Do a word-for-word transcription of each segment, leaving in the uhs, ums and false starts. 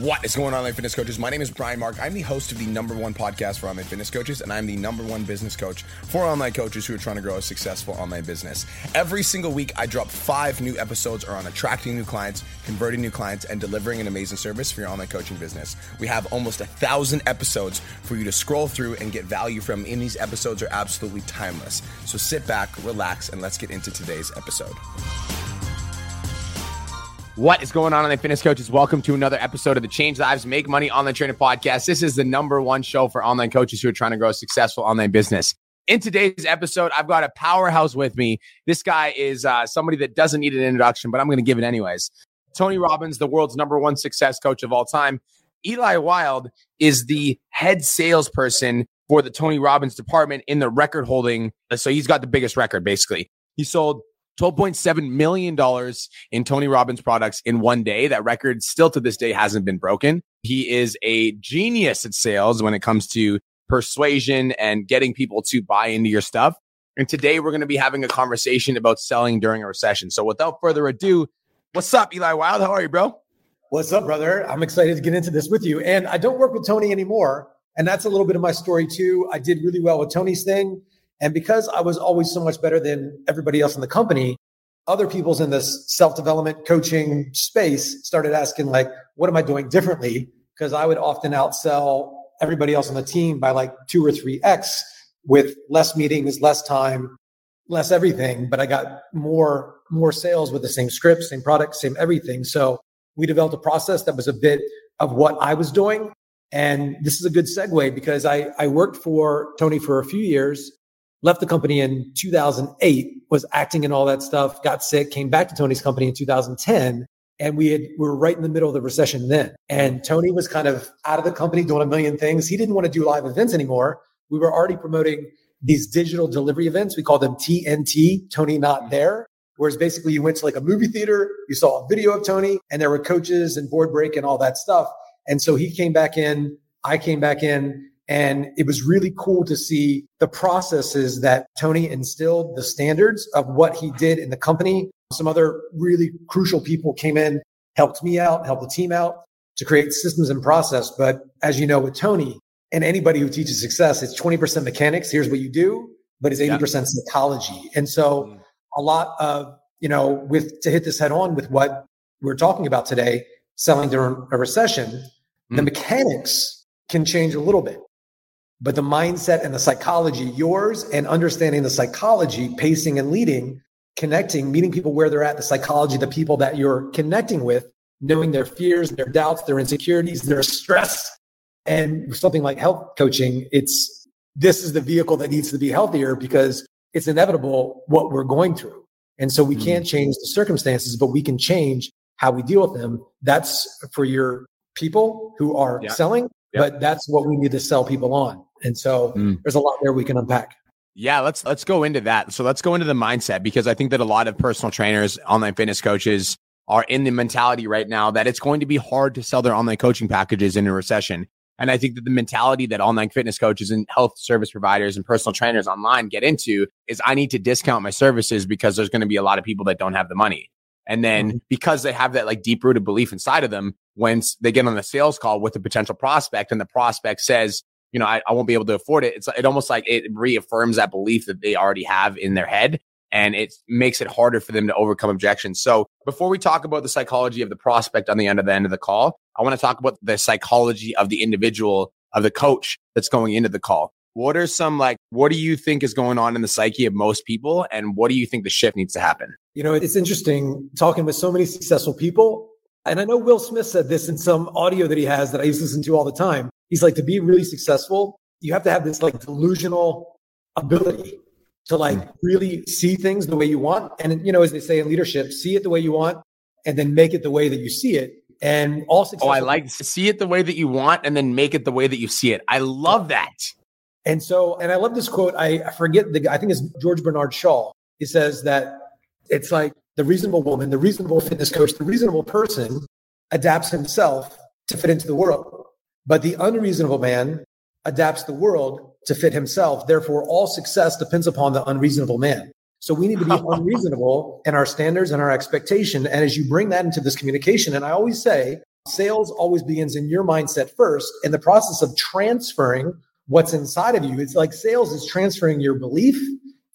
What is going on, online fitness coaches? My name is Brian Mark. I'm the host of the number one podcast for online fitness coaches, and I'm the number one business coach for online coaches who are trying to grow a successful online business. Every single week, I drop five new episodes on attracting new clients, converting new clients, and delivering an amazing service for your online coaching business. We have almost a thousand episodes for you to scroll through and get value from, and these episodes are absolutely timeless. So sit back, relax, and let's get into today's episode. What is going on, online fitness coaches? Welcome to another episode of the Change Lives Make Money Online Training Podcast. This is the number one show for online coaches who are trying to grow a successful online business. In today's episode, I've got a powerhouse with me. This guy is uh, somebody that doesn't need an introduction, but I'm going to give it anyways. Tony Robbins, the world's number one success coach of all time. Eli Wilde is the head salesperson for the Tony Robbins department in the record holding. So he's got the biggest record, basically. He sold twelve point seven million dollars in Tony Robbins products in one day. That record still to this day hasn't been broken. He is a genius at sales when it comes to persuasion and getting people to buy into your stuff. And today we're going to be having a conversation about selling during a recession. So without further ado, what's up, Eli Wilde? How are you, bro? What's up, brother? I'm excited to get into this with you. And I don't work with Tony anymore. And that's a little bit of my story too. I did really well with Tony's thing. And because I was always so much better than everybody else in the company, other people's in this self-development coaching space started asking, like, what am I doing differently? Because I would often outsell everybody else on the team by like two or three X with less meetings, less time, less everything. But I got more, more sales with the same script, same product, same everything. So we developed a process that was a bit of what I was doing. And this is a good segue because I, I worked for Tony for a few years. Left the company in two thousand eight, was acting and all that stuff, got sick, came back to Tony's company in two thousand ten. And we had, we were right in the middle of the recession then. And Tony was kind of out of the company doing a million things. He didn't want to do live events anymore. We were already promoting these digital delivery events. We called them T N T, Tony Not There. Whereas basically you went to like a movie theater, you saw a video of Tony, and there were coaches and board break and all that stuff. And so he came back in, I came back in. And it was really cool to see the processes that Tony instilled, the standards of what he did in the company. Some other really crucial people came in, helped me out, helped the team out to create systems and process. But as you know, with Tony and anybody who teaches success, it's twenty percent mechanics. Here's what you do, but it's eighty percent yeah. psychology. And so mm. a lot of, you know, with to hit this head on with what we're talking about today, selling during a recession, mm. the mechanics can change a little bit. But the mindset and the psychology, yours and understanding the psychology, pacing and leading, connecting, meeting people where they're at, the psychology, the people that you're connecting with, knowing their fears, their doubts, their insecurities, their stress, and something like health coaching, it's this is the vehicle that needs to be healthier because it's inevitable what we're going through. And so we mm-hmm. can't change the circumstances, but we can change how we deal with them. That's for your people who are yeah. selling. Yep. But that's what we need to sell people on. And so mm. there's a lot there we can unpack. Yeah, let's let's go into that. So let's go into the mindset, because I think that a lot of personal trainers, online fitness coaches are in the mentality right now that it's going to be hard to sell their online coaching packages in a recession. And I think that the mentality that online fitness coaches and health service providers and personal trainers online get into is I need to discount my services because there's going to be a lot of people that don't have the money. And then mm-hmm. because they have that like deep-rooted belief inside of them, once they get on the sales call with a potential prospect and the prospect says, you know, I, I won't be able to afford it. It's it almost like it reaffirms that belief that they already have in their head, and it makes it harder for them to overcome objections. So before we talk about the psychology of the prospect on the end of the end of the call, I want to talk about the psychology of the individual, of the coach that's going into the call. What are some like, what do you think is going on in the psyche of most people? And what do you think the shift needs to happen? You know, it's interesting talking with so many successful people. And I know Will Smith said this in some audio that he has that I used to listen to all the time. He's like, to be really successful, you have to have this like delusional ability to like mm. really see things the way you want. And, you know, as they say in leadership, see it the way you want and then make it the way that you see it. And all successful. Oh, I like see it the way that you want and then make it the way that you see it. I love that. And so, and I love this quote. I forget the guy, I think it's George Bernard Shaw. He says that it's like, the reasonable woman, the reasonable fitness coach, the reasonable person adapts himself to fit into the world. But the unreasonable man adapts the world to fit himself. Therefore, all success depends upon the unreasonable man. So we need to be unreasonable in our standards and our expectation. And as you bring that into this communication, and I always say Sales always begins in your mindset first, and the process of transferring what's inside of you. It's like sales is transferring your belief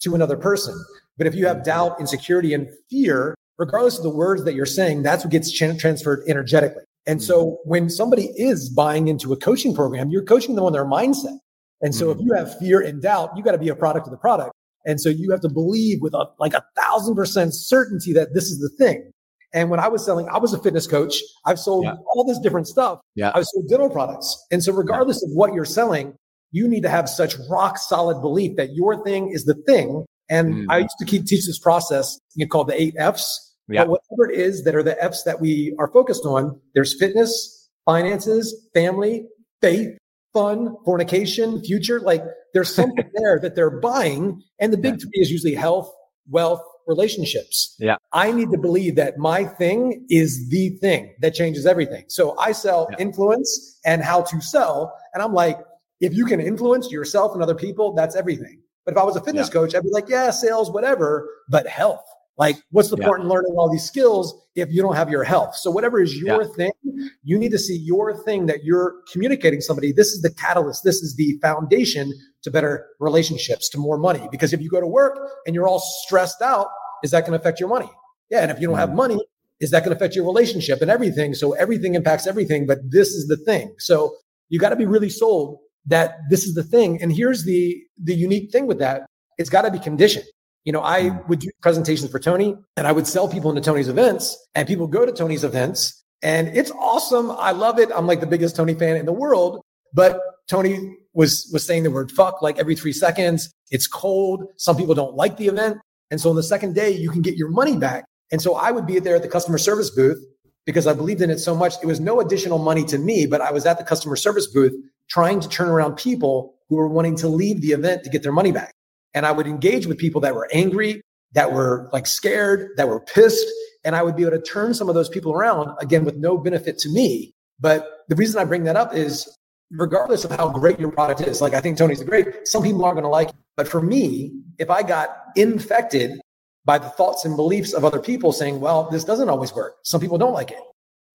to another person. But if you have doubt, insecurity, and fear, regardless of the words that you're saying, that's what gets ch- transferred energetically. And so when somebody is buying into a coaching program, you're coaching them on their mindset. And so mm-hmm. if you have fear and doubt, you got to be a product of the product. And so you have to believe with a, like a thousand percent certainty that this is the thing. And when I was selling, I was a fitness coach. I've sold yeah. all this different stuff. Yeah. I've sold dental products. And so regardless yeah. of what you're selling, you need to have such rock solid belief that your thing is the thing. And mm-hmm. I used to keep teach this process you know, called the eight F's. Yeah. But whatever it is that are the F's that we are focused on, there's fitness, finances, family, faith, fun, fornication, future. Like there's something there that they're buying. And the big yeah. three is usually health, wealth, relationships. Yeah. I need to believe that my thing is the thing that changes everything. So I sell yeah. influence and how to sell. And I'm like, if you can influence yourself and other people, that's everything. But if I was a fitness yeah. coach, I'd be like, yeah, sales, whatever, but health. Like, what's the yeah. point in learning all these skills if you don't have your health? So whatever is your yeah. thing, you need to see your thing that you're communicating to somebody. This is the catalyst. This is the foundation to better relationships, to more money. Because if you go to work and you're all stressed out, is that going to affect your money? Yeah. And if you don't have money, is that going to affect your relationship and everything? So everything impacts everything, but this is the thing. So you got to be really sold that this is the thing. And here's the, the unique thing with that. It's got to be conditioned. You know, I would do presentations for Tony and I would sell people into Tony's events, and people go to Tony's events and it's awesome. I love it. I'm like the biggest Tony fan in the world, but Tony was, was saying the word fuck like every three seconds. It's cold. Some people don't like the event. And so on the second day you can get your money back. And so I would be there at the customer service booth because I believed in it so much. It was no additional money to me, but I was at the customer service booth trying to turn around people who were wanting to leave the event to get their money back. And I would engage with people that were angry, that were like scared, that were pissed. And I would be able to turn some of those people around again with no benefit to me. But the reason I bring that up is regardless of how great your product is, like I think Tony's great, some people aren't going to like it. But for me, if I got infected by the thoughts and beliefs of other people saying, well, this doesn't always work. Some people don't like it.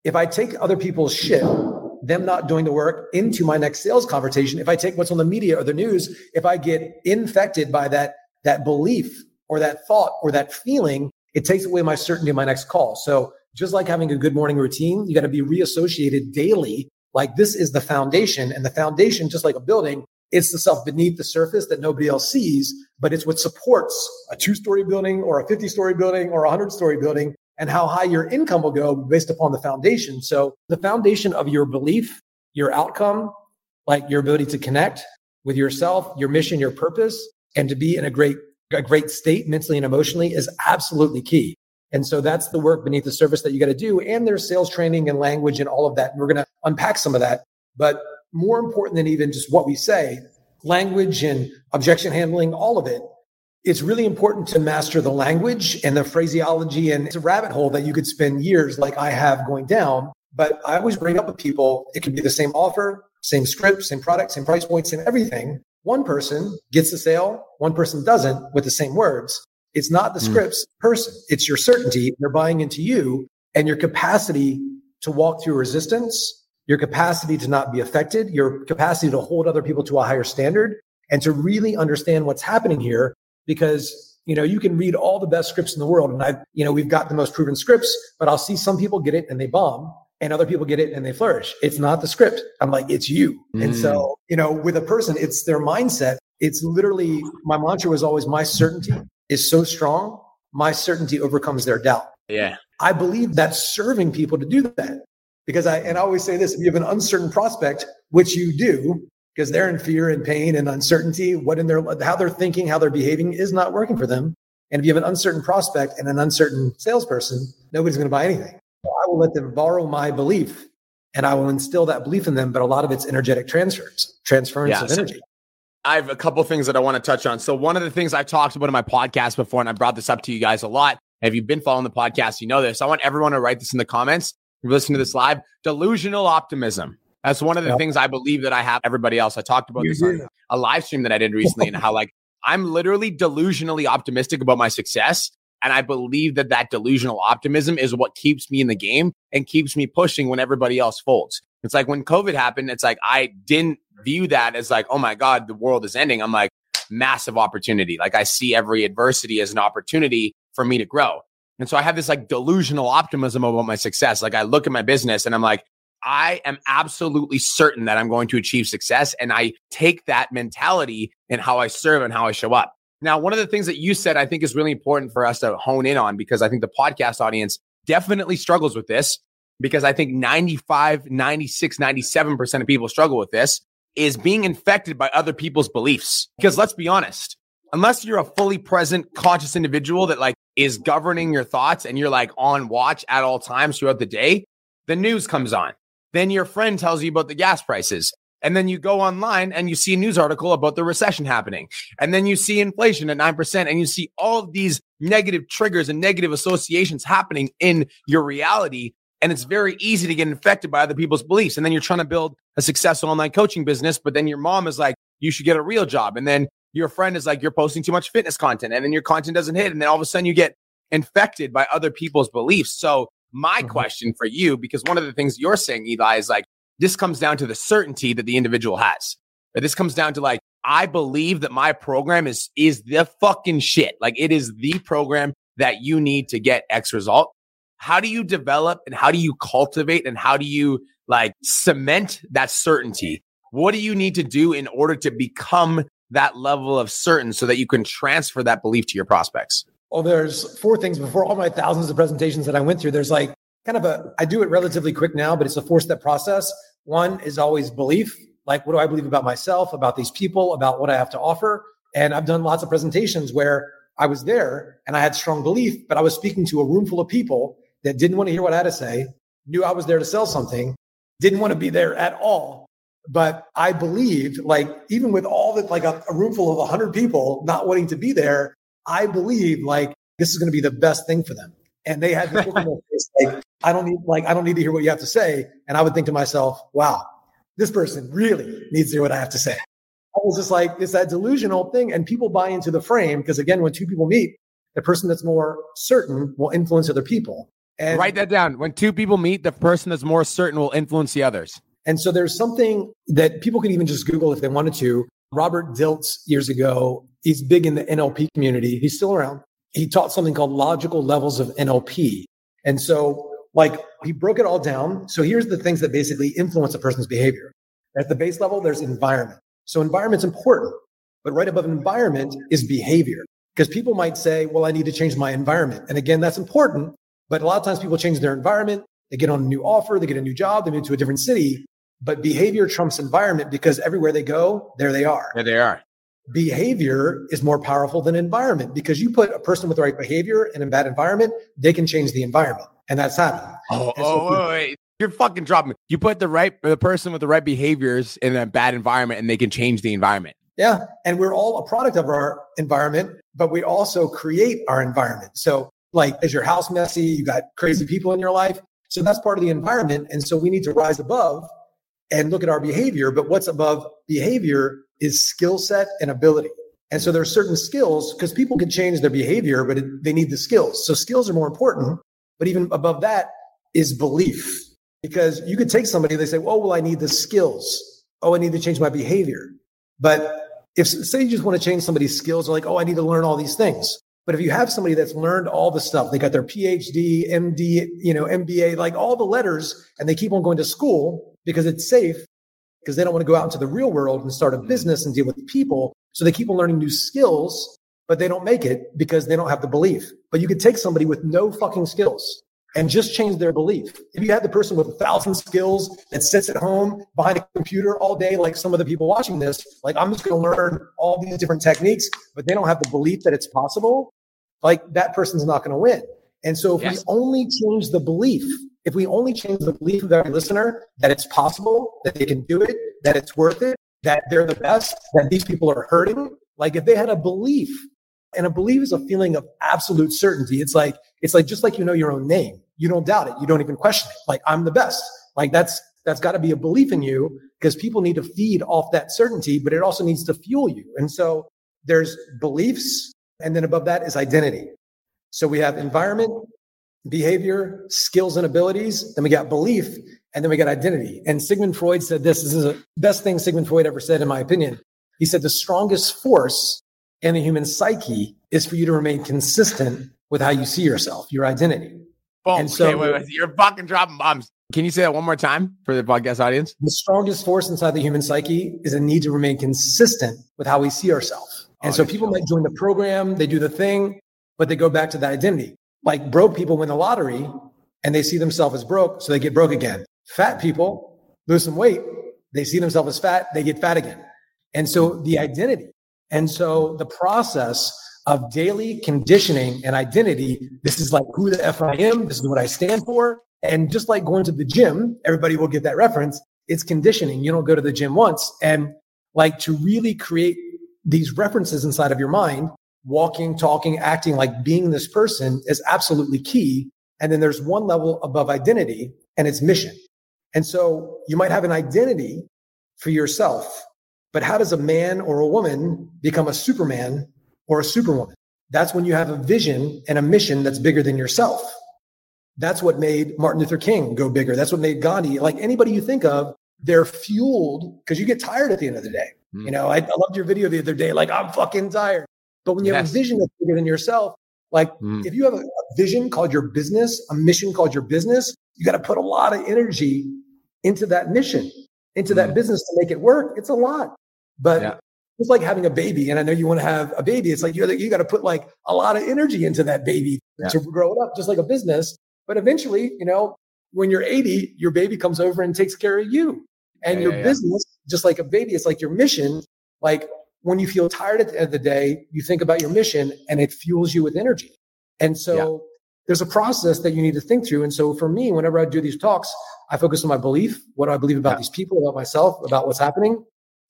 If I take other people's shit, them not doing the work into my next sales conversation, if I take what's on the media or the news, if I get infected by that, that belief or that thought or that feeling, it takes away my certainty in my next call. So just like having a good morning routine, you got to be reassociated daily. Like this is the foundation, and the foundation, just like a building, it's the stuff beneath the surface that nobody else sees, but it's what supports a two-story building or a fifty-story building or a hundred-story building. And how high your income will go based upon the foundation. So the foundation of your belief, your outcome, like your ability to connect with yourself, your mission, your purpose, and to be in a great, a great state mentally and emotionally is absolutely key. And so that's the work beneath the surface that you got to do. And there's sales training and language and all of that. And we're going to unpack some of that. But more important than even just what we say, language and objection handling, all of it. It's really important to master the language and the phraseology, and it's a rabbit hole that you could spend years like I have going down. But I always bring up with people, it could be the same offer, same script, same product, same price points, same everything. One person gets the sale, one person doesn't with the same words. It's not the mm. scripts person. It's your certainty. They're buying into you and your capacity to walk through resistance, your capacity to not be affected, your capacity to hold other people to a higher standard and to really understand what's happening here. Because, you know, you can read all the best scripts in the world. And I, you know, we've got the most proven scripts, but I'll see some people get it and they bomb and other people get it and they flourish. It's not the script. I'm like, it's you. Mm. And so, you know, with a person, it's their mindset. It's literally, my mantra was always, my certainty is so strong. My certainty overcomes their doubt. Yeah. I believe that's serving people to do that because I, and I always say this, if you have an uncertain prospect, which you do, because they're in fear and pain and uncertainty, what in their how they're thinking, how they're behaving is not working for them. And if you have an uncertain prospect and an uncertain salesperson, nobody's going to buy anything. So I will let them borrow my belief, and I will instill that belief in them. But a lot of it's energetic transfers, transference yeah, of energy. So I have a couple of things that I want to touch on. So one of the things I talked about in my podcast before, and I brought this up to you guys a lot. If you've been following the podcast, you know this. I want everyone to write this in the comments. If you're listening to this live, delusional optimism. That's one of the yep. things I believe that I have everybody else. I talked about you this on a live stream that I did recently and how like I'm literally delusionally optimistic about my success. And I believe that that delusional optimism is what keeps me in the game and keeps me pushing when everybody else folds. It's like when COVID happened, it's like I didn't view that as like, oh my God, the world is ending. I'm like, massive opportunity. Like I see every adversity as an opportunity for me to grow. And so I have this like delusional optimism about my success. Like I look at my business and I'm like, I am absolutely certain that I'm going to achieve success. And I take that mentality in how I serve and how I show up. Now, one of the things that you said, I think is really important for us to hone in on, because I think the podcast audience definitely struggles with this, because I think ninety-five, ninety-six, ninety-seven percent of people struggle with this, is being infected by other people's beliefs. Because let's be honest, unless you're a fully present, conscious individual that like is governing your thoughts and you're like on watch at all times throughout the day, the news comes on. Then your friend tells you about the gas prices. And then you go online and you see a news article about the recession happening. And then you see inflation at nine percent and you see all of these negative triggers and negative associations happening in your reality. And it's very easy to get infected by other people's beliefs. And then you're trying to build a successful online coaching business, but then your mom is like, you should get a real job. And then your friend is like, you're posting too much fitness content, and then your content doesn't hit. And then all of a sudden you get infected by other people's beliefs. So my mm-hmm. question for you, because one of the things you're saying, Eli, is like, this comes down to the certainty that the individual has. Or this comes down to like, I believe that my program is, is the fucking shit. Like it is the program that you need to get X result. How do you develop and how do you cultivate and how do you like cement that certainty? What do you need to do in order to become that level of certain so that you can transfer that belief to your prospects? Well, there's four things. Before all my thousands of presentations that I went through, there's like kind of a, I do it relatively quick now, but it's a four-step process. One is always belief. Like, what do I believe about myself, about these people, about what I have to offer? And I've done lots of presentations where I was there and I had strong belief, but I was speaking to a room full of people that didn't want to hear what I had to say, knew I was there to sell something, didn't want to be there at all. But I believed, like, even with all that, like a, a room full of one hundred people not wanting to be there, I believed, like, this is going to be the best thing for them. And they had this look on their face, like, I don't need, like, I don't need to hear what you have to say. And I would think to myself, wow, this person really needs to hear what I have to say. I was just like, it's that delusional thing. And people buy into the frame. Because again, when two people meet, the person that's more certain will influence other people. And write that down. When two people meet, the person that's more certain will influence the others. And so there's something that people can even just Google if they wanted to. Robert Dilts years ago, he's big in the N L P community. He's still around. He taught something called logical levels of N L P. And so like he broke it all down. So here's the things that basically influence a person's behavior. At the base level, there's environment. So environment's important, but right above environment is behavior. Because people might say, well, I need to change my environment. And again, that's important. But a lot of times people change their environment. They get on a new offer. They get a new job. They move to a different city. But behavior trumps environment, because everywhere they go, there they are. There they are. Behavior is more powerful than environment, because you put a person with the right behavior in a bad environment, they can change the environment. And that's happening. Oh, so oh wait, wait. You're fucking dropping. You put the right the person with the right behaviors in a bad environment and they can change the environment. Yeah. And we're all a product of our environment, but we also create our environment. So like, is your house messy? You got crazy people in your life. So that's part of the environment. And so we need to rise above and look at our behavior. But what's above behavior is skill set and ability. And so there are certain skills, because people can change their behavior, but it, they need the skills. So skills are more important. But even above that is belief, because you could take somebody, they say, oh, well, I need the skills. Oh, I need to change my behavior. But if, say you just want to change somebody's skills, they're like, oh, I need to learn all these things. But if you have somebody that's learned all the stuff, they got their P H D, M D, you know, M B A, like all the letters, and they keep on going to school because it's safe, because they don't want to go out into the real world and start a business and deal with people. So they keep on learning new skills, but they don't make it because they don't have the belief. But you could take somebody with no fucking skills and just change their belief. If you had the person with a thousand skills that sits at home behind a computer all day, like some of the people watching this, like, I'm just going to learn all these different techniques, but they don't have the belief that it's possible, like, that person's not going to win. And so if yes. we only change the belief, if we only change the belief of every listener that it's possible, that they can do it, that it's worth it, that they're the best, that these people are hurting, like if they had a belief, and a belief is a feeling of absolute certainty. It's like, it's like, just like, you know, your own name, you don't doubt it. You don't even question it. Like, I'm the best. Like that's, that's gotta be a belief in you, because people need to feed off that certainty, but it also needs to fuel you. And so there's beliefs. And then above that is identity. So we have environment, behavior, skills and abilities, then we got belief, and then we got identity. And Sigmund Freud said this, this is the best thing Sigmund Freud ever said, in my opinion. He said the strongest force in the human psyche is for you to remain consistent with how you see yourself, your identity. Boom. And so okay, wait, wait. You're fucking dropping bombs. Can you say that one more time for the podcast audience? The strongest force inside the human psyche is a need to remain consistent with how we see ourselves. And oh, so people might join the program, they do the thing, but they go back to that identity. Like broke people win the lottery and they see themselves as broke, so they get broke again. Fat people lose some weight, they see themselves as fat, they get fat again. And so the identity. And so the process of daily conditioning and identity, this is like who the F I am, this is what I stand for. And just like going to the gym, everybody will get that reference. It's conditioning. You don't go to the gym once. And like to really create these references inside of your mind, walking, talking, acting, like being this person is absolutely key. And then there's one level above identity, and it's mission. And so you might have an identity for yourself, but how does a man or a woman become a superman or a superwoman? That's when you have a vision and a mission that's bigger than yourself. That's what made Martin Luther King go bigger. That's what made Gandhi. Like anybody you think of, they're fueled because you get tired at the end of the day. Mm. You know, I, I loved your video the other day. Like, I'm fucking tired. But when you yes. have a vision that's bigger than yourself, like mm. if you have a, a vision called your business, a mission called your business, you got to put a lot of energy into that mission, into mm. that business to make it work. It's a lot. But yeah. it's like having a baby. And I know you want to have a baby. It's like you you got to put like a lot of energy into that baby yeah. to grow it up, just like a business. But eventually, you know, when you're eighty, your baby comes over and takes care of you and yeah, your yeah, business, yeah. just like a baby. It's like your mission. Like when you feel tired at the end of the day, you think about your mission and it fuels you with energy. And so yeah. there's a process that you need to think through. And so for me, whenever I do these talks, I focus on my belief. What do I believe about yeah. these people, about myself, about what's happening?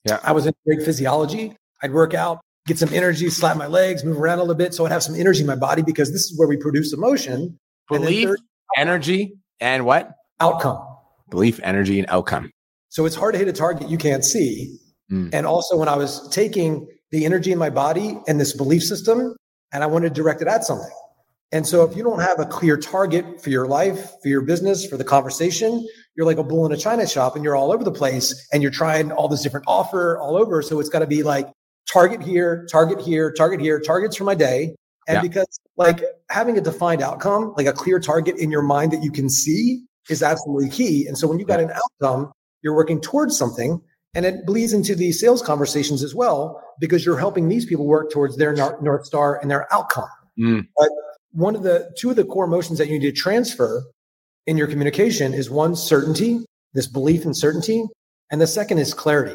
Yeah, I was in great physiology. I'd work out, get some energy, slap my legs, move around a little bit. So I'd have some energy in my body because this is where we produce emotion. Belief, third, energy, and what? Outcome. Belief, energy, and outcome. So it's hard to hit a target you can't see. Mm. And also when I was taking the energy in my body and this belief system, and I wanted to direct it at something. And so if you don't have a clear target for your life, for your business, for the conversation, you're like a bull in a china shop and you're all over the place and you're trying all this different offer all over. So it's got to be like target here, target here, target here, targets for my day. And yeah. because like having a defined outcome, like a clear target in your mind that you can see is absolutely key. And so when you've got an outcome, you're working towards something, and it bleeds into the sales conversations as well, because you're helping these people work towards their North Star and their outcome. Mm. But one of the two of the core emotions that you need to transfer in your communication is one, certainty, this belief in certainty. And the second is clarity.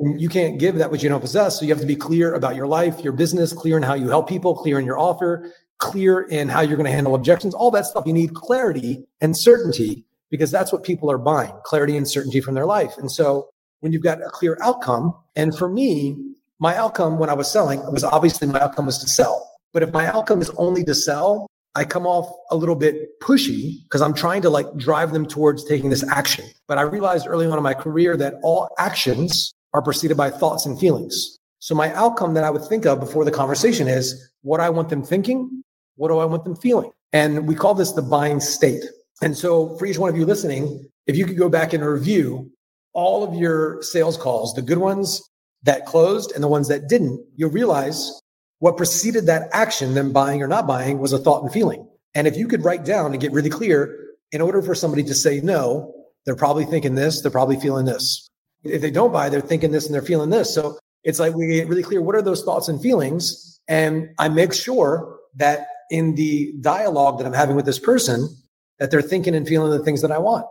And you can't give that which you don't possess. So you have to be clear about your life, your business, clear in how you help people, clear in your offer, clear in how you're going to handle objections, all that stuff. You need clarity and certainty because that's what people are buying, clarity and certainty from their life. And so when you've got a clear outcome, and for me, my outcome when I was selling, it was obviously my outcome was to sell. But if my outcome is only to sell, I come off a little bit pushy because I'm trying to like drive them towards taking this action. But I realized early on in my career that all actions are preceded by thoughts and feelings. So my outcome that I would think of before the conversation is what I want them thinking, what do I want them feeling? And we call this the buying state. And so for each one of you listening, if you could go back and review all of your sales calls, the good ones that closed and the ones that didn't, you'll realize what preceded that action, them buying or not buying, was a thought and feeling. And if you could write down and get really clear, in order for somebody to say no, they're probably thinking this, they're probably feeling this. If they don't buy, they're thinking this and they're feeling this. So it's like we get really clear, what are those thoughts and feelings? And I make sure that in the dialogue that I'm having with this person, that they're thinking and feeling the things that I want.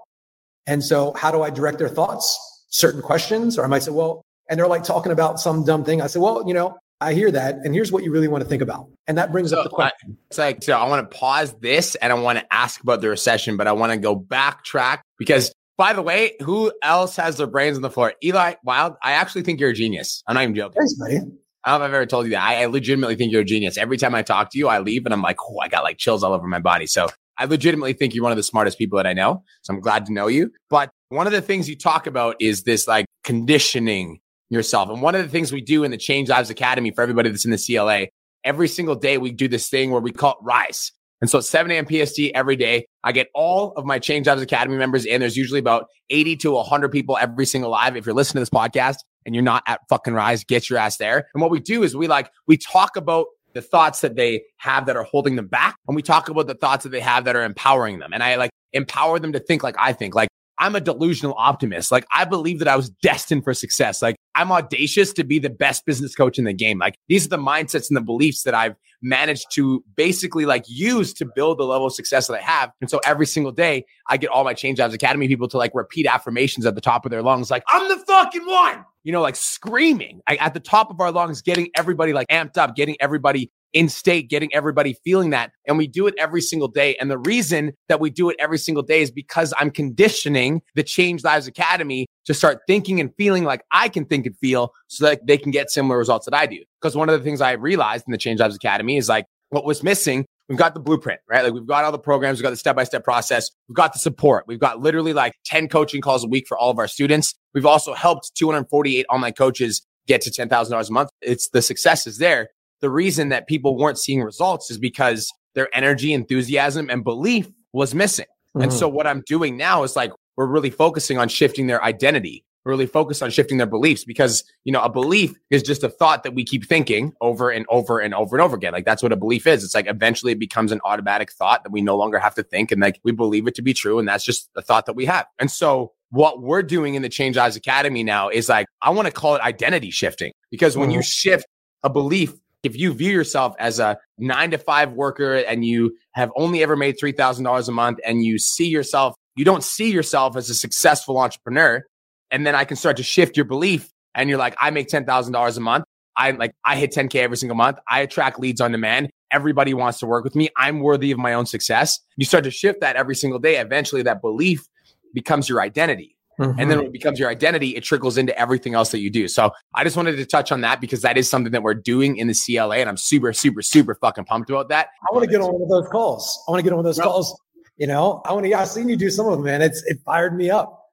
And so how do I direct their thoughts? Certain questions, or I might say, well, and they're like talking about some dumb thing. I say, well, you know, I hear that. And here's what you really want to think about. And that brings so up the question. I, it's like, so I want to pause this and I want to ask about the recession, but I want to go backtrack because by the way, who else has their brains on the floor? Eli Wilde, I actually think you're a genius. I'm not even joking. Thanks, buddy. I don't know if I've ever told you that. I, I legitimately think you're a genius. Every time I talk to you, I leave and I'm like, oh, I got like chills all over my body. So I legitimately think you're one of the smartest people that I know. So I'm glad to know you. But one of the things you talk about is this like conditioning yourself. And one of the things we do in the Change Lives Academy for everybody that's in the C L A every single day we do this thing where we call it Rise. And so at seven a.m. P S T every day, I get all of my Change Lives Academy members in. There's usually about eighty to one hundred people every single live. If you're listening to this podcast and you're not at fucking Rise, get your ass there. And what we do is we like, we talk about the thoughts that they have that are holding them back. And we talk about the thoughts that they have that are empowering them. And I like empower them to think like I think. Like I'm a delusional optimist. Like I believe that I was destined for success. Like I'm audacious to be the best business coach in the game. Like these are the mindsets and the beliefs that I've managed to basically like use to build the level of success that I have. And so every single day I get all my Change Lives Academy people to like repeat affirmations at the top of their lungs. Like I'm the fucking one, you know, like screaming I, at the top of our lungs, getting everybody like amped up, getting everybody in state, getting everybody feeling that. And we do it every single day. And the reason that we do it every single day is because I'm conditioning the Change Lives Academy to start thinking and feeling like I can think and feel so that they can get similar results that I do. Because one of the things I realized in the Change Lives Academy is like what was missing. We've got the blueprint, right? Like we've got all the programs, we've got the step-by-step process, we've got the support. We've got literally like ten coaching calls a week for all of our students. We've also helped two hundred forty-eight online coaches get to ten thousand dollars a month. It's the success is there. The reason that people weren't seeing results is because their energy, enthusiasm, and belief was missing. Mm-hmm. And so what I'm doing now is like, we're really focusing on shifting their identity. We're really focused on shifting their beliefs because, you know, a belief is just a thought that we keep thinking over and over and over and over again. Like that's what a belief is. It's like eventually it becomes an automatic thought that we no longer have to think. And like we believe it to be true. And that's just the thought that we have. And so what we're doing in the Change Lives Academy now is like, I want to call it identity shifting because when mm-hmm. you shift a belief, if you view yourself as a nine to five worker and you have only ever made three thousand dollars a month and you see yourself, you don't see yourself as a successful entrepreneur. And then I can start to shift your belief and you're like, I make ten thousand dollars a month. I like, I hit ten K every single month. I attract leads on demand. Everybody wants to work with me. I'm worthy of my own success. You start to shift that every single day. Eventually that belief becomes your identity. Mm-hmm. And then when it becomes your identity, it trickles into everything else that you do. So I just wanted to touch on that because that is something that we're doing in the C L A. And I'm super, super, super fucking pumped about that. I want to get on one of those calls. I want to get on one of those bro, calls. You know, I want to, I've seen you do some of them, man. It's, it fired me up.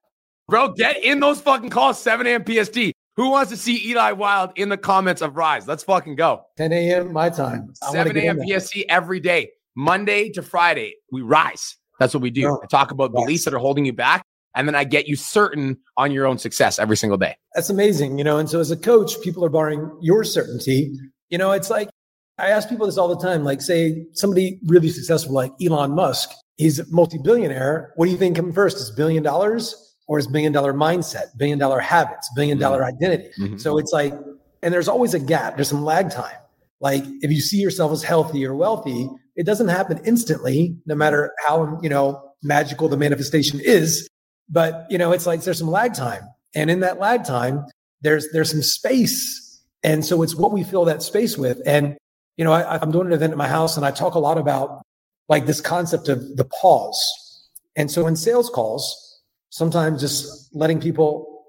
Bro, get in those fucking calls, seven a.m. P S T. Who wants to see Eli Wilde in the comments of Rise? Let's fucking go. ten a.m. my time. I seven a.m. P S T every day, Monday to Friday. We rise. That's what we do. Bro, I talk about rise. Beliefs that are holding you back. And then I get you certain on your own success every single day. That's amazing. You know, and so as a coach, people are borrowing your certainty. You know, it's like, I ask people this all the time, like say somebody really successful, like Elon Musk, he's a multi-billionaire. What do you think comes first? Is billion dollars or his billion dollar mindset, billion dollar habits, billion dollar mm-hmm. identity? Mm-hmm. So it's like, and there's always a gap. There's some lag time. Like if you see yourself as healthy or wealthy, it doesn't happen instantly, no matter how, you know, magical the manifestation is. But, you know, it's like there's some lag time. And in that lag time, there's there's some space. And so it's what we fill that space with. And, you know, I, I'm doing an event at my house and I talk a lot about like this concept of the pause. And so in sales calls, sometimes just letting people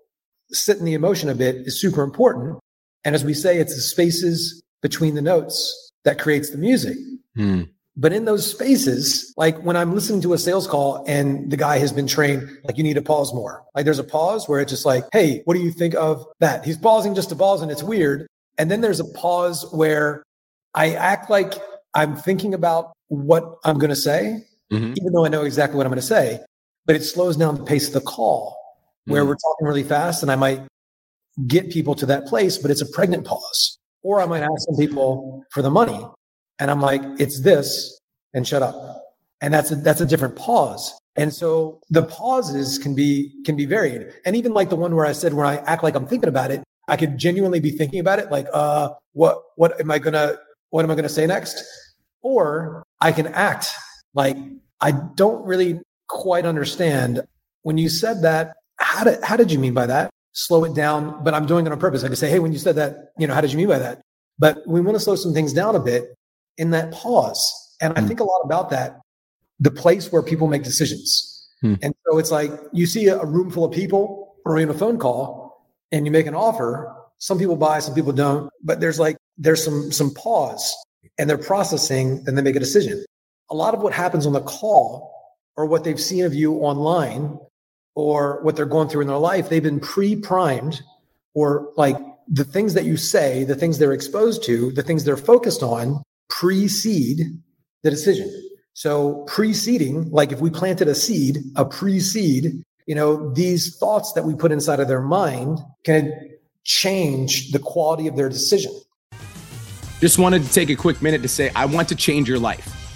sit in the emotion a bit is super important. And as we say, it's the spaces between the notes that creates the music. Mm. But in those spaces, like when I'm listening to a sales call and the guy has been trained, like you need to pause more. Like there's a pause where it's just like, hey, what do you think of that? He's pausing just to pause and it's weird. And then there's a pause where I act like I'm thinking about what I'm going to say, mm-hmm. even though I know exactly what I'm going to say, but it slows down the pace of the call where mm-hmm. we're talking really fast and I might get people to that place, but it's a pregnant pause. Or I might ask some people for the money. And I'm like, it's this and shut up. And that's a, that's a different pause. And so the pauses can be, can be varied. And even like the one where I said, where I act like I'm thinking about it, I could genuinely be thinking about it. Like, uh, what, what am I going to, what am I going to say next? Or I can act like, I don't really quite understand when you said that, how did, how did you mean by that? Slow it down, but I'm doing it on purpose. I can say, hey, when you said that, you know, how did you mean by that? But we want to slow some things down a bit in that pause. And I think a lot about that, the place where people make decisions. Hmm. And so it's like, you see a room full of people or in a phone call and you make an offer. Some people buy, some people don't, but there's like, there's some, some pause and they're processing, then they make a decision. A lot of what happens on the call or what they've seen of you online or what they're going through in their life, they've been pre-primed or like the things that you say, the things they're exposed to, the things they're focused on precede the decision. So preceding, like if we planted a seed, a pre-seed, you know, these thoughts that we put inside of their mind can change the quality of their decision. Just wanted to take a quick minute to say, I want to change your life.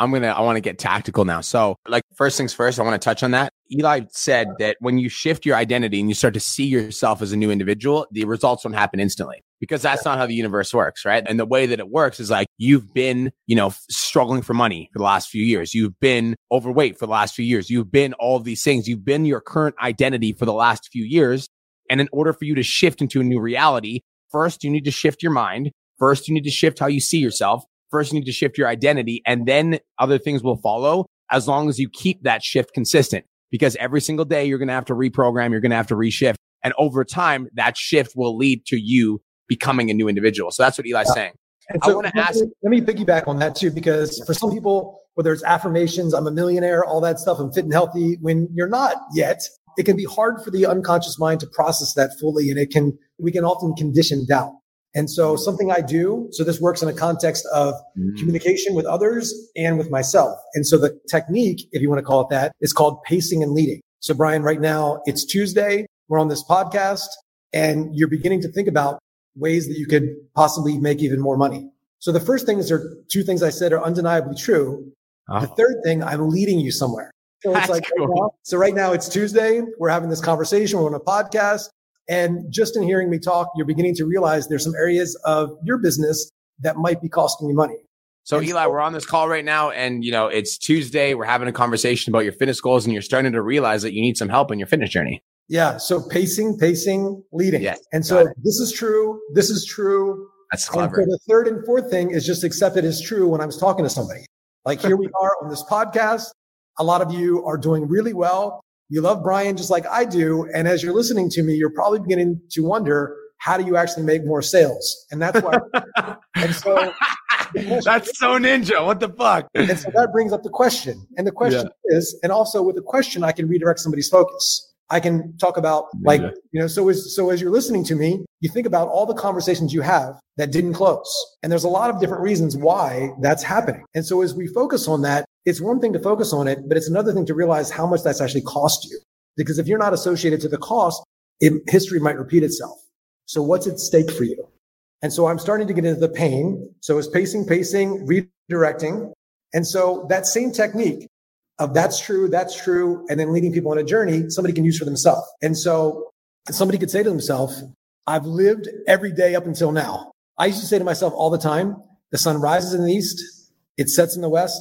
I'm going to, I want to get tactical now. So like first things first, I want to touch on that. Eli said that when you shift your identity and you start to see yourself as a new individual, the results don't happen instantly because that's not how the universe works, right? And the way that it works is like you've been, you know, struggling for money for the last few years. You've been overweight for the last few years. You've been all of these things. You've been your current identity for the last few years. And in order for you to shift into a new reality, first, you need to shift your mind. First, you need to shift how you see yourself. First, you need to shift your identity, and then other things will follow as long as you keep that shift consistent, because every single day you're going to have to reprogram, you're going to have to reshift. And over time, that shift will lead to you becoming a new individual. So that's what Eli's yeah. saying. And I so want to ask. Let me piggyback on that too, because for some people, whether it's affirmations, I'm a millionaire, all that stuff, I'm fit and healthy, when you're not yet, it can be hard for the unconscious mind to process that fully. And it can, we can often condition doubt. And so something I do, so this works in a context of mm-hmm. communication with others and with myself. And so the technique, if you want to call it that, is called pacing and leading. So Brian, right now it's Tuesday, we're on this podcast, and you're beginning to think about ways that you could possibly make even more money. So the first things are two things I said are undeniably true. Oh. The third thing, I'm leading you somewhere. So it's That's like, cool. right now, so right now it's Tuesday, we're having this conversation, we're on a podcast. And just in hearing me talk, you're beginning to realize there's some areas of your business that might be costing you money. So and Eli, so- we're on this call right now, and you know it's Tuesday. We're having a conversation about your fitness goals, and you're starting to realize that you need some help in your fitness journey. Yeah. So pacing, pacing, leading. Yes, and so this is true. This is true. That's clever. And so the third and fourth thing is just accept it as true when I'm talking to somebody. Like here we are on this podcast. A lot of you are doing really well. You love Brian just like I do. And as you're listening to me, you're probably beginning to wonder, how do you actually make more sales? And that's why. and so That's so ninja. What the fuck? And so that brings up the question. And the question yeah. is, and also with the question, I can redirect somebody's focus. I can talk about like, yeah. you know, so as, so as you're listening to me, you think about all the conversations you have that didn't close. And there's a lot of different reasons why that's happening. And so as we focus on that, it's one thing to focus on it, but it's another thing to realize how much that's actually cost you. Because if you're not associated to the cost, it, history might repeat itself. So what's at stake for you? And so I'm starting to get into the pain. So it's pacing, pacing, redirecting. And so that same technique of that's true, that's true, and then leading people on a journey, somebody can use for themselves. And so somebody could say to themselves, I've lived every day up until now. I used to say to myself all the time, the sun rises in the east, it sets in the west,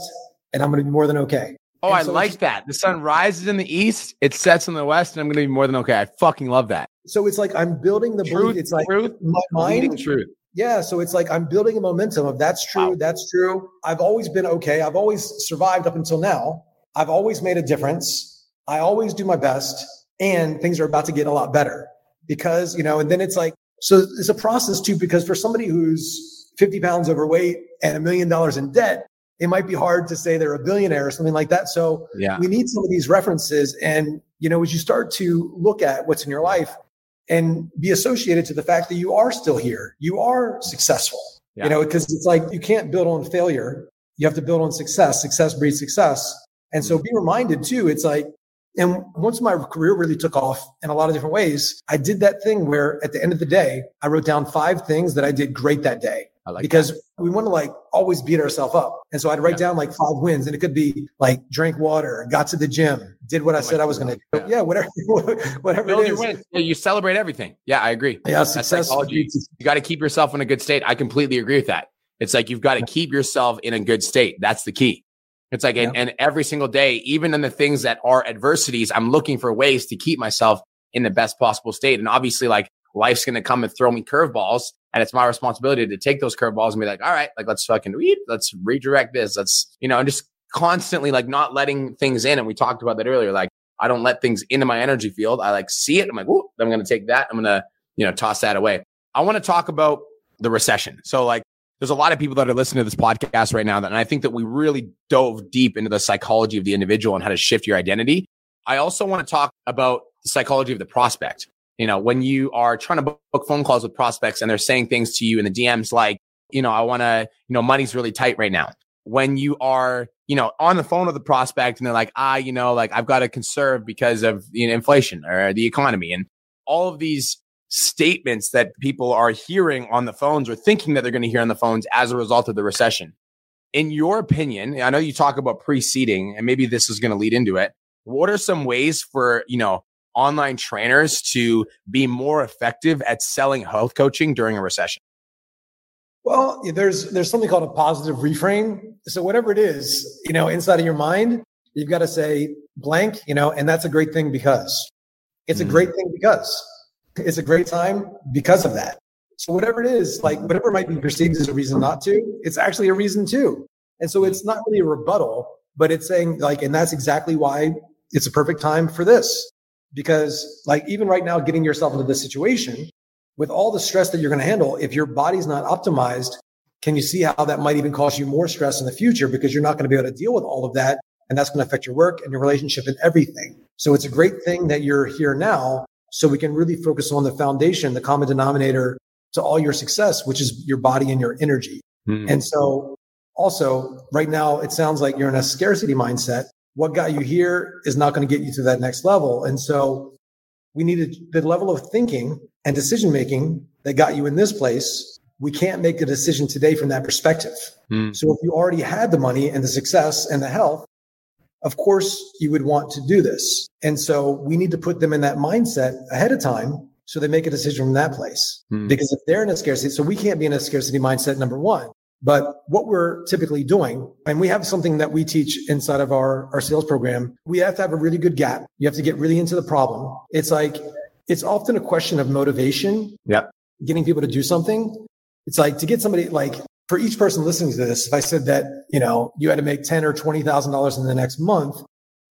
and I'm going to be more than okay. Oh, so I like that. The sun rises in the east, it sets in the west, and I'm going to be more than okay. I fucking love that. So it's like I'm building the truth. Belief. It's like truth, my mind. Truth. Yeah. So it's like I'm building a momentum of that's true, wow. that's true. I've always been okay. I've always survived up until now. I've always made a difference. I always do my best, and things are about to get a lot better because, you know, and then it's like, so it's a process too, because for somebody who's fifty pounds overweight and a million dollars in debt, it might be hard to say they're a billionaire or something like that. So yeah. we need some of these references. And, you know, as you start to look at what's in your life and be associated to the fact that you are still here, you are successful, yeah. you know, because it's like, you can't build on failure. You have to build on success. Success breeds success. And so be reminded too, it's like, and once my career really took off in a lot of different ways, I did that thing where at the end of the day, I wrote down five things that I did great that day. I like because that. We want to like always beat ourselves up. And so I'd write yeah. down like five wins, and it could be like drank water, got to the gym, did what I oh said I was going to do. Yeah, whatever, whatever it is. Wins. Yeah, you celebrate everything. Yeah, I agree. Yeah, success. You got to keep yourself in a good state. I completely agree with that. It's like, you've got to keep yourself in a good state. That's the key. It's like, yeah. and, and every single day, even in the things that are adversities, I'm looking for ways to keep myself in the best possible state. And obviously, like life's going to come and throw me curveballs. And it's my responsibility to take those curveballs and be like, all right, like, let's fucking read, let's redirect this. Let's, you know, and just constantly like not letting things in. And we talked about that earlier. Like, I don't let things into my energy field. I like see it. I'm like, whoop, I'm going to take that. I'm going to, you know, toss that away. I want to talk about the recession. So like, there's a lot of people that are listening to this podcast right now that, and I think that we really dove deep into the psychology of the individual and how to shift your identity. I also want to talk about the psychology of the prospect. You know, when you are trying to book phone calls with prospects and they're saying things to you in the D Ms like, you know, I want to, you know, money's really tight right now. When you are, you know, on the phone with the prospect and they're like, ah, you know, like I've got to conserve because of, you know, inflation or the economy and all of these statements that people are hearing on the phones or thinking that they're going to hear on the phones as a result of the recession. In your opinion, I know you talk about pre-seeding and maybe this is going to lead into it. What are some ways for, you know, online trainers to be more effective at selling health coaching during a recession? Well, there's there's something called a positive reframe. So whatever it is, you know, inside of your mind, you've got to say blank, you know, and that's a great thing because. It's mm-hmm. a great thing because. It's a great time because of that. So whatever it is, like whatever might be perceived as a reason not to, it's actually a reason to. And so it's not really a rebuttal, but it's saying like, and that's exactly why it's a perfect time for this. Because like even right now, getting yourself into this situation with all the stress that you're going to handle, if your body's not optimized, can you see how that might even cause you more stress in the future? Because you're not going to be able to deal with all of that. And that's going to affect your work and your relationship and everything. So it's a great thing that you're here now. So we can really focus on the foundation, the common denominator to all your success, which is your body and your energy. Mm. And so also right now, it sounds like you're in a scarcity mindset. What got you here is not going to get you to that next level. And so we needed the level of thinking and decision-making that got you in this place. We can't make a decision today from that perspective. Mm. So if you already had the money and the success and the health, of course you would want to do this. And so we need to put them in that mindset ahead of time so they make a decision from that place. Mm. Because if they're in a scarcity, so we can't be in a scarcity mindset, number one. But what we're typically doing, and we have something that we teach inside of our, our sales program, we have to have a really good gap. You have to get really into the problem. It's like, it's often a question of motivation, yeah, getting people to do something. It's like to get somebody, like for each person listening to this, if I said that, you know, you had to make ten thousand dollars or twenty thousand dollars in the next month,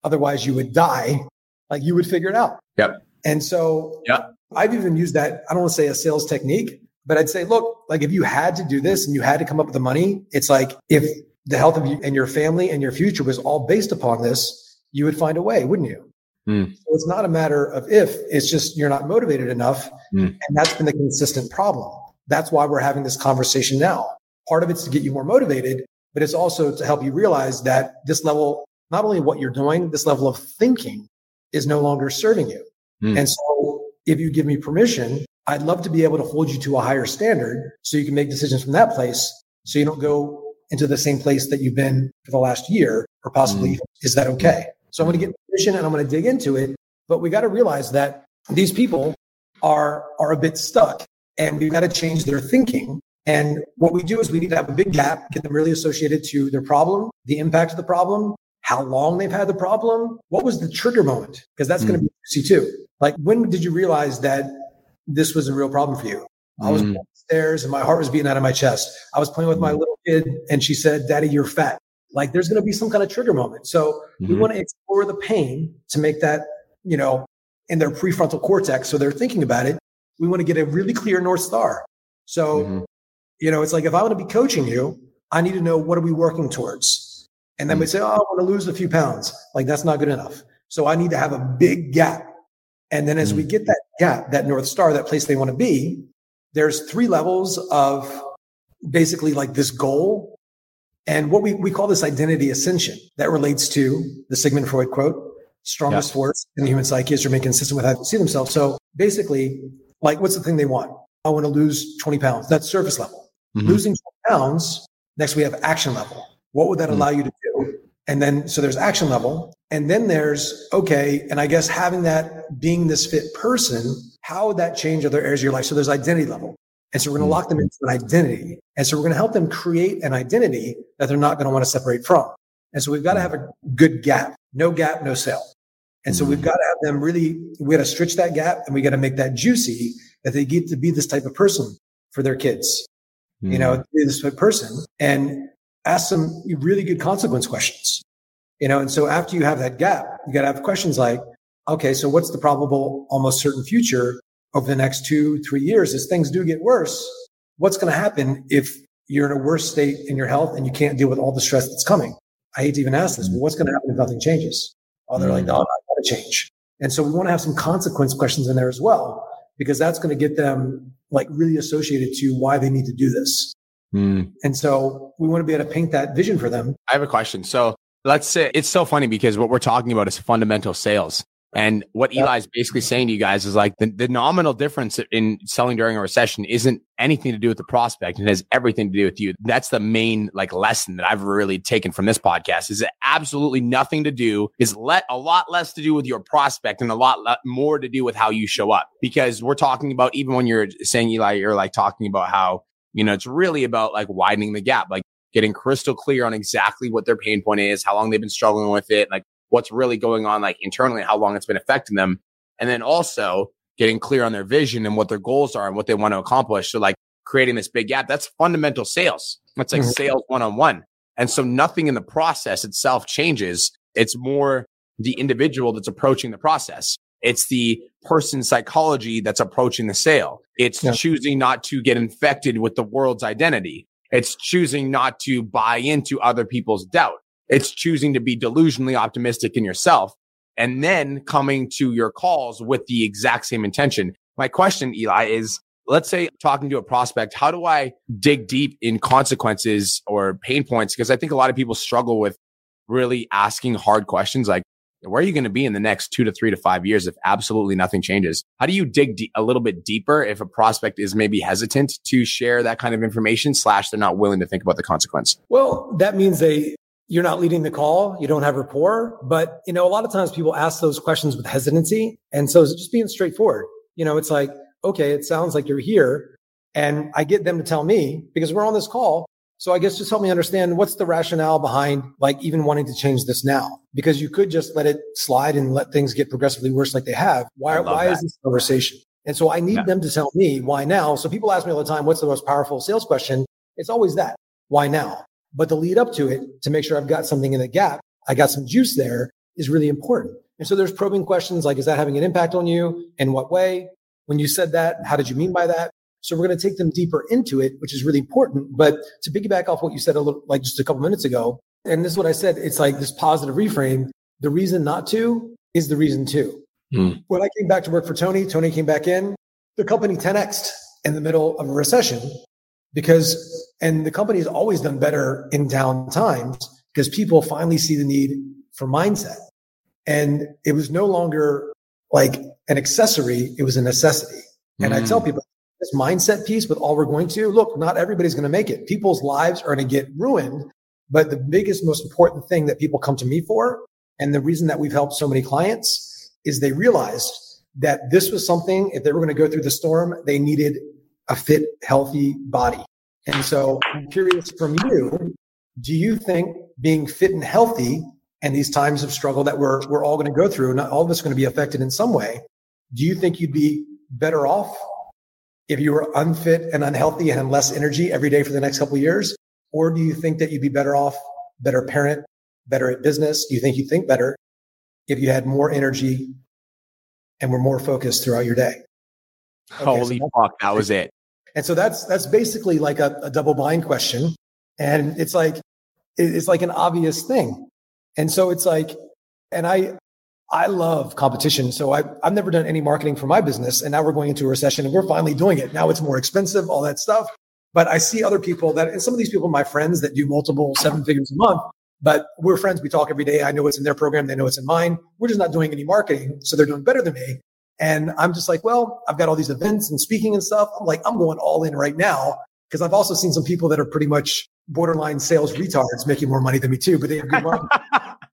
otherwise you would die, like you would figure it out. Yep. And so yep. I've even used that, I don't want to say a sales technique, but I'd say, look, like if you had to do this and you had to come up with the money, it's like if the health of you and your family and your future was all based upon this, you would find a way, wouldn't you? Mm. So it's not a matter of if, it's just you're not motivated enough. Mm. And that's been the consistent problem. That's why we're having this conversation now. Part of it's to get you more motivated, but it's also to help you realize that this level, not only what you're doing, this level of thinking is no longer serving you. Mm. And so if you give me permission, I'd love to be able to hold you to a higher standard so you can make decisions from that place so you don't go into the same place that you've been for the last year or possibly, mm. is that okay? So I'm going to get permission and I'm going to dig into it, but we got to realize that these people are, are a bit stuck and we've got to change their thinking. And what we do is we need to have a big gap, get them really associated to their problem, the impact of the problem, how long they've had the problem, what was the trigger moment? Because that's mm. going to be juicy too. Like when did you realize that this was a real problem for you? I was mm. downstairs and my heart was beating out of my chest. I was playing with my little kid and she said, Daddy, you're fat. Like there's going to be some kind of trigger moment. So mm-hmm. we want to explore the pain to make that, you know, in their prefrontal cortex. So they're thinking about it. We want to get a really clear North Star. So, mm-hmm. you know, it's like, if I want to be coaching you, I need to know what are we working towards? And then mm-hmm. we say, oh, I want to lose a few pounds. Like that's not good enough. So I need to have a big gap. And then as mm-hmm. we get that gap, that North Star, that place they want to be, there's three levels of basically like this goal. And what we, we call this identity ascension that relates to the Sigmund Freud quote, strongest yeah. force in the human psyche is remain consistent with how they see themselves. So basically, like what's the thing they want? I want to lose twenty pounds. That's surface level. Mm-hmm. Losing twenty pounds. Next, we have action level. What would that mm-hmm. allow you to do? And then, so there's action level. And then there's, okay, and I guess having that, being this fit person, how would that change other areas of your life? So there's identity level. And so we're going to lock them into an identity. And so we're going to help them create an identity that they're not going to want to separate from. And so we've got to have a good gap, no gap, no sale. And so we've got to have them really, we got to stretch that gap and we got to make that juicy that they get to be this type of person for their kids, mm. you know, this type of person, and ask them really good consequence questions, you know. And so after you have that gap, you got to have questions like, okay, so what's the probable, almost certain future over the next two, three years as things do get worse? What's going to happen if you're in a worse state in your health and you can't deal with all the stress that's coming? I hate to even ask this, but what's going to happen if nothing changes? Oh, they're mm. like, no, I'm not going to change. And so we want to have some consequence questions in there as well, because that's going to get them like really associated to why they need to do this. Mm. And so we want to be able to paint that vision for them. I have a question. So let's say, it's so funny because what we're talking about is fundamental sales. And what Eli is basically saying to you guys is like the, the nominal difference in selling during a recession isn't anything to do with the prospect. It has everything to do with you. That's the main like lesson that I've really taken from this podcast, is that absolutely nothing to do is let a lot less to do with your prospect and a lot le- more to do with how you show up. Because we're talking about, even when you're saying, Eli, you're like talking about how, you know, it's really about like widening the gap, like getting crystal clear on exactly what their pain point is, how long they've been struggling with it, like what's really going on, like internally, how long it's been affecting them. And then also getting clear on their vision and what their goals are and what they want to accomplish. So like creating this big gap, that's fundamental sales. That's like mm-hmm. sales one-on-one. And so nothing in the process itself changes. It's more the individual that's approaching the process. It's the person's psychology that's approaching the sale. It's yeah. choosing not to get infected with the world's identity. It's choosing not to buy into other people's doubt. It's choosing to be delusionally optimistic in yourself and then coming to your calls with the exact same intention. My question, Eli, is let's say talking to a prospect, how do I dig deep in consequences or pain points? Because I think a lot of people struggle with really asking hard questions like, where are you going to be in the next two to three to five years if absolutely nothing changes? How do you dig de- a little bit deeper if a prospect is maybe hesitant to share that kind of information slash they're not willing to think about the consequence? Well, that means they... You're not leading the call. You don't have rapport. But, you know, a lot of times people ask those questions with hesitancy. And so it's just being straightforward. You know, it's like, okay, it sounds like you're here. And I get them to tell me because we're on this call. So I guess just help me understand what's the rationale behind like even wanting to change this now, because you could just let it slide and let things get progressively worse like they have. Why, why that. Is this conversation? And so I need yeah. them to tell me why now. So people ask me all the time, what's the most powerful sales question? It's always that. Why now? But the lead up to it, to make sure I've got something in the gap, I got some juice there, is really important. And so there's probing questions like, is that having an impact on you? In what way? When you said that, how did you mean by that? So we're going to take them deeper into it, which is really important. But to piggyback off what you said a little, like just a couple minutes ago, and this is what I said, it's like this positive reframe. The reason not to is the reason to. Hmm. When I came back to work for Tony, Tony came back in, the company ten X'd in the middle of a recession. Because, and the company's always done better in down times because people finally see the need for mindset. And it was no longer like an accessory. It was a necessity. And mm. I tell people this mindset piece with all we're going to look, not everybody's going to make it. People's lives are going to get ruined. But the biggest, most important thing that people come to me for, and the reason that we've helped so many clients, is they realized that this was something, if they were going to go through the storm, they needed a fit, healthy body. And so I'm curious from you, do you think being fit and healthy and these times of struggle that we're we're all going to go through, not all of us are going to be affected in some way, do you think you'd be better off if you were unfit and unhealthy and had less energy every day for the next couple of years? Or do you think that you'd be better off, better parent, better at business? Do you think you'd think better if you had more energy and were more focused throughout your day? Okay, Holy so fuck, that was it. And so that's that's basically like a, a double blind question. And it's like, it's like an obvious thing. And so it's like, and I I love competition. So I, I've never done any marketing for my business. And now we're going into a recession and we're finally doing it. Now it's more expensive, all that stuff. But I see other people that, and some of these people, my friends that do multiple seven figures a month, but we're friends. We talk every day. I know what's in their program. They know what's in mine. We're just not doing any marketing. So they're doing better than me. And I'm just like, well, I've got all these events and speaking and stuff. I'm like, I'm going all in right now, because I've also seen some people that are pretty much borderline sales retards making more money than me too, but they have good marketing.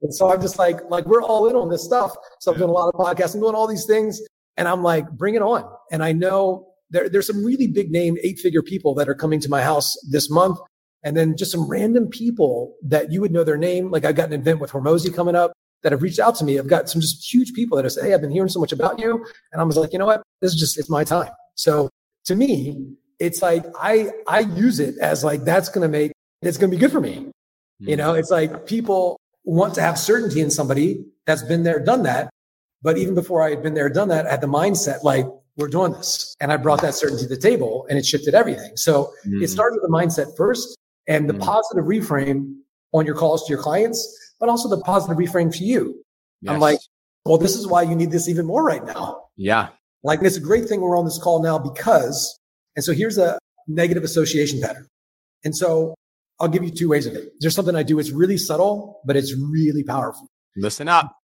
And so I'm just like, like we're all in on this stuff. So I'm doing a lot of podcasts. I'm doing all these things. And I'm like, bring it on. And I know there, there's some really big name eight-figure people that are coming to my house this month. And then just some random people that you would know their name. Like I've got an event with Hormozi coming up that have reached out to me. I've got some just huge people that have said, hey, I've been hearing so much about you. And I was like, you know what? This is just, it's my time. So to me, it's like, I, I use it as like, that's going to make, it's going to be good for me. Mm-hmm. You know, it's like people want to have certainty in somebody that's been there, done that. But even before I had been there, done that, I had the mindset, like, we're doing this. And I brought that certainty to the table and it shifted everything. So mm-hmm. it started with the mindset first and the mm-hmm. positive reframe on your calls to your clients, but also the positive reframe to you. Yes. I'm like, well, this is why you need this even more right now. Yeah. Like, it's a great thing we're on this call now because, and so here's a negative association pattern. And so I'll give you two ways of it. There's something I do. It's really subtle, but it's really powerful. Listen up.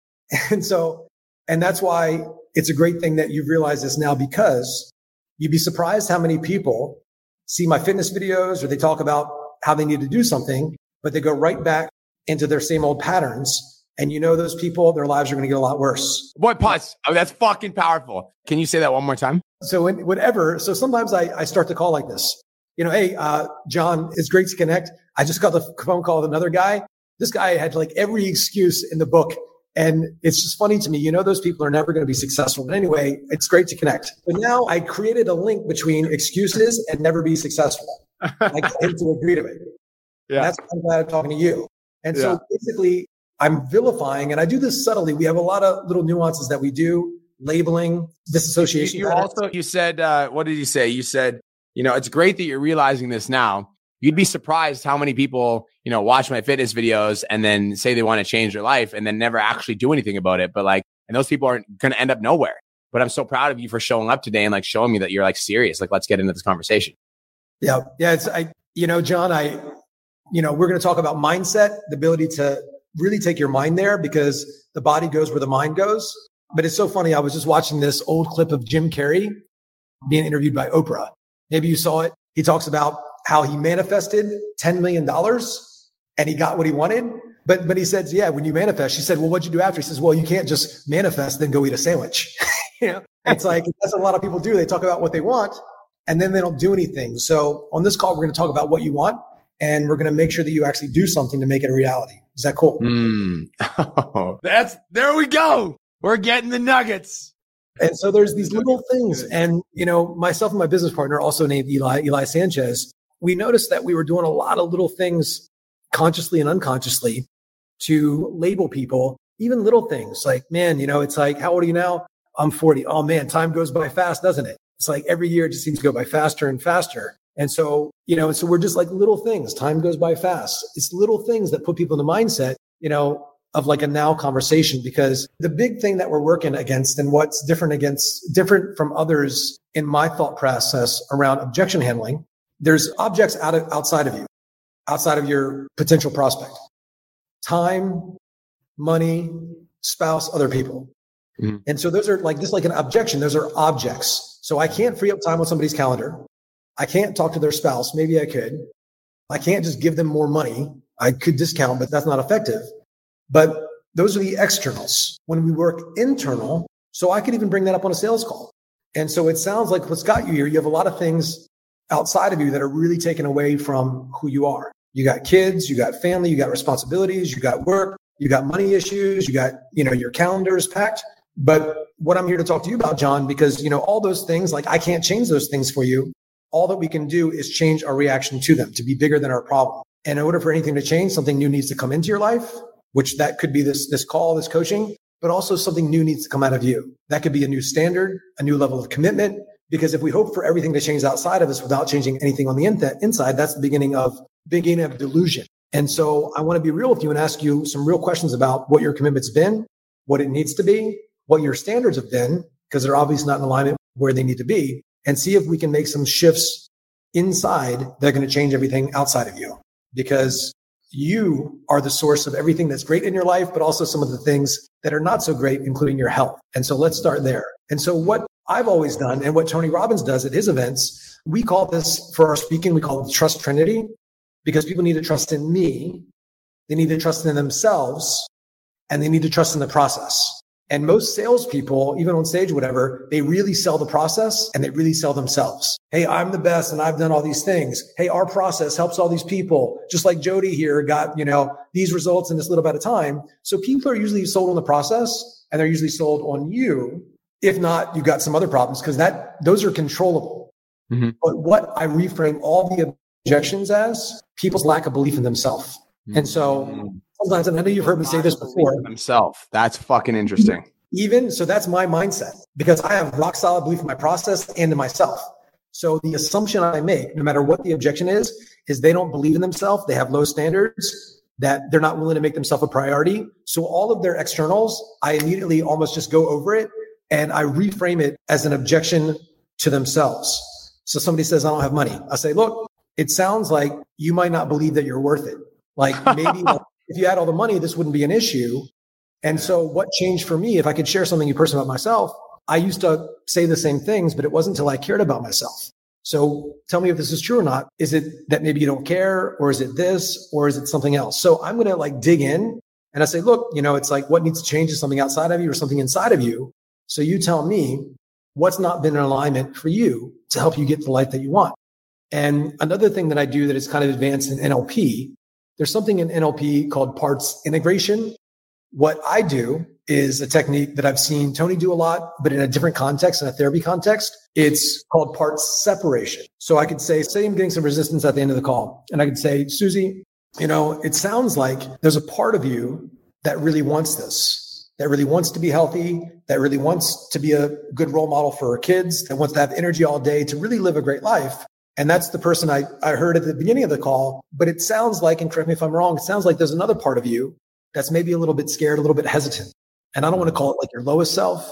And so, and that's why it's a great thing that you've realized this now, because you'd be surprised how many people see my fitness videos or they talk about how they need to do something, but they go right back into their same old patterns. And you know, those people, their lives are going to get a lot worse. Boy, pause. Oh, that's fucking powerful. Can you say that one more time? So when, whatever. So sometimes I, I start to call like this, you know, hey, uh, John, it's great to connect. I just got the phone call with another guy. This guy had like every excuse in the book. And it's just funny to me. You know, those people are never going to be successful. But anyway, it's great to connect. But now I created a link between excuses and never be successful. I hate to agree to it. Yeah. That's why I'm glad I'm talking to you. And yeah. so basically, I'm vilifying, and I do this subtly. We have a lot of little nuances that we do, labeling, disassociation. You, you also, you said, uh, what did you say? You said, you know, it's great that you're realizing this now. You'd be surprised how many people, you know, watch my fitness videos and then say they want to change their life and then never actually do anything about it. But like, and those people aren't going to end up nowhere. But I'm so proud of you for showing up today and like showing me that you're like serious. Like, let's get into this conversation. Yeah. Yeah. It's, I, you know, John, I, you know, we're going to talk about mindset, the ability to really take your mind there, because the body goes where the mind goes. But it's so funny. I was just watching this old clip of Jim Carrey being interviewed by Oprah. Maybe you saw it. He talks about how he manifested ten million dollars and he got what he wanted. But, but he said, yeah, when you manifest, she said, well, what'd you do after? He says, well, you can't just manifest, then go eat a sandwich. You know, it's like, that's what a lot of people do. They talk about what they want and then they don't do anything. So on this call, we're going to talk about what you want, and we're going to make sure that you actually do something to make it a reality. Is that cool? Mm. Oh, that's, there we go. We're getting the nuggets. And so there's these little things. And, you know, myself and my business partner, also named Eli, Eli Sanchez, we noticed that we were doing a lot of little things consciously and unconsciously to label people, even little things like, man, you know, it's like, how old are you now? I'm forty. Oh man, time goes by fast, doesn't it? It's like every year it just seems to go by faster and faster. And so, you know, so we're just like little things. Time goes by fast. It's little things that put people in the mindset, you know, of like a now conversation, because the big thing that we're working against and what's different against different from others in my thought process around objection handling, there's objects out of, outside of you, outside of your potential prospect, time, money, spouse, other people. Mm-hmm. And so those are like, just like an objection, those are objects. So I can't free up time on somebody's calendar. I can't talk to their spouse. Maybe I could. I can't just give them more money. I could discount, but that's not effective. But those are the externals. When we work internal, so I could even bring that up on a sales call. And so it sounds like what's got you here, you have a lot of things outside of you that are really taken away from who you are. You got kids, you got family, you got responsibilities, you got work, you got money issues, you got, you know, your calendar is packed. But what I'm here to talk to you about, John, because, you know, all those things, like I can't change those things for you. All that we can do is change our reaction to them to be bigger than our problem. And in order for anything to change, something new needs to come into your life, which that could be this, this call, this coaching, but also something new needs to come out of you. That could be a new standard, a new level of commitment, because if we hope for everything to change outside of us without changing anything on the in- inside, that's the beginning of beginning of delusion. And so I want to be real with you and ask you some real questions about what your commitment's been, what it needs to be, what your standards have been, because they're obviously not in alignment where they need to be. And see if we can make some shifts inside that are going to change everything outside of you, because you are the source of everything that's great in your life, but also some of the things that are not so great, including your health. And so let's start there. And so what I've always done and what Tony Robbins does at his events, we call this for our speaking, we call it the trust trinity, because people need to trust in me. They need to trust in themselves, and they need to trust in the process. And most salespeople, even on stage, whatever, they really sell the process and they really sell themselves. Hey, I'm the best and I've done all these things. Hey, our process helps all these people. Just like Jody here got, you know, these results in this little bit of time. So people are usually sold on the process and they're usually sold on you If not, you've got some other problems, because that those are controllable. Mm-hmm. But what I reframe all the objections as, people's lack of belief in themselves. Mm-hmm. And so sometimes, and I know you've heard me say this before. Themself. That's fucking interesting. Even, so that's my mindset, because I have rock solid belief in my process and in myself. So the assumption I make, no matter what the objection is, is they don't believe in themselves. They have low standards, that they're not willing to make themselves a priority. So all of their externals, I immediately almost just go over it, and I reframe it as an objection to themselves. So somebody says, I don't have money. I say, look, it sounds like you might not believe that you're worth it. Like maybe like, if you had all the money, this wouldn't be an issue. And so what changed for me, if I could share something in person about myself, I used to say the same things, but it wasn't until I cared about myself. So tell me if this is true or not. Is it that maybe you don't care, or is it this, or is it something else? So I'm going to like dig in, and I say, look, you know, it's like what needs to change is something outside of you or something inside of you. So you tell me what's not been in alignment for you to help you get the life that you want. And another thing that I do that is kind of advanced in N L P, there's something in N L P called parts integration. What I do is a technique that I've seen Tony do a lot, but in a different context, in a therapy context. It's called part separation. So I could say, say I'm getting some resistance at the end of the call. And I could say, Susie, you know, it sounds like there's a part of you that really wants this, that really wants to be healthy, that really wants to be a good role model for her kids, that wants to have energy all day to really live a great life. And that's the person I, I heard at the beginning of the call. But it sounds like, and correct me if I'm wrong, it sounds like there's another part of you that's maybe a little bit scared, a little bit hesitant. And I don't want to call it like your lowest self,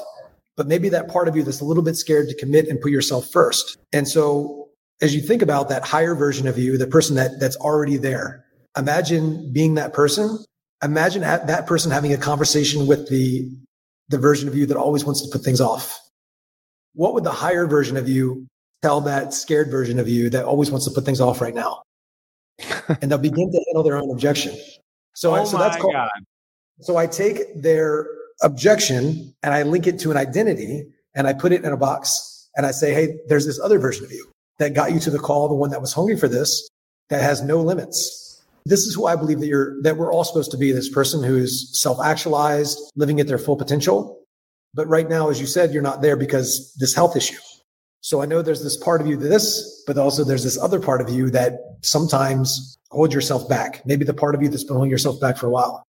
but maybe that part of you that's a little bit scared to commit and put yourself first. And so as you think about that higher version of you, the person that that's already there, imagine being that person. Imagine that person having a conversation with the, the version of you that always wants to put things off. What would the higher version of you tell that scared version of you that always wants to put things off right now? And they'll begin to handle their own objection. So, oh I, so that's called, God. So I take their objection and I link it to an identity, and I put it in a box, and I say, hey, there's this other version of you that got you to the call, the one that was hungry for this, that has no limits. This is who I believe that you're, that we're all supposed to be, this person who's self-actualized, living at their full potential. But right now, as you said, you're not there because this health issue. So I know there's this part of you, this, but also there's this other part of you that sometimes hold yourself back. Maybe the part of you that's been holding yourself back for a while.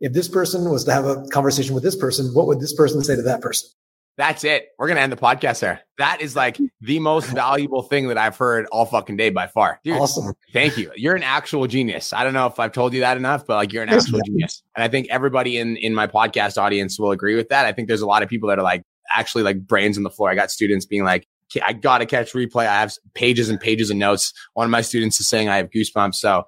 If this person was to have a conversation with this person, what would this person say to that person? That's it. We're going to end the podcast there. That is like the most valuable thing that I've heard all fucking day by far. Dude, awesome. Thank you. You're an actual genius. I don't know if I've told you that enough, but like you're an actual genius. And I think everybody in, in my podcast audience will agree with that. I think there's a lot of people that are like actually like brains on the floor. I got students being like, I got to catch replay. I have pages and pages of notes. One of my students is saying I have goosebumps. So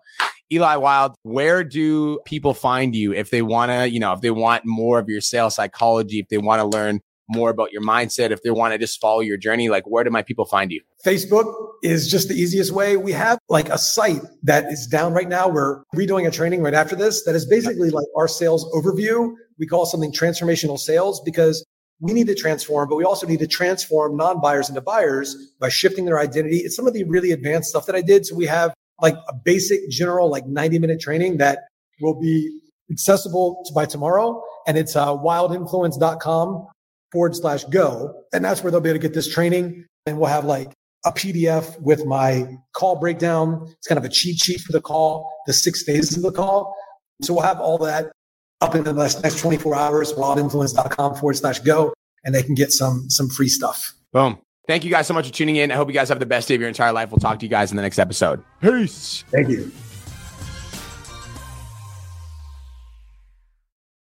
Eli Wilde, where do people find you if they want to, you know, if they want more of your sales psychology, if they want to learn more about your mindset, if they want to just follow your journey, like where do my people find you? Facebook is just the easiest way. We have like a site that is down right now. We're redoing a training right after this that is basically like our sales overview. We call something transformational sales because we need to transform, but we also need to transform non-buyers into buyers by shifting their identity. It's some of the really advanced stuff that I did. So we have like a basic general, like ninety minute training that will be accessible by tomorrow. And it's uh, wildinfluence.com forward slash go. And that's where they'll be able to get this training. And we'll have like a P D F with my call breakdown. It's kind of a cheat sheet for the call, the six phases of the call. So we'll have all that up in the next twenty-four hours, wildinfluence.com forward slash go, and they can get some some free stuff. Boom. Thank you guys so much for tuning in. I hope you guys have the best day of your entire life. We'll talk to you guys in the next episode. Peace. Thank you.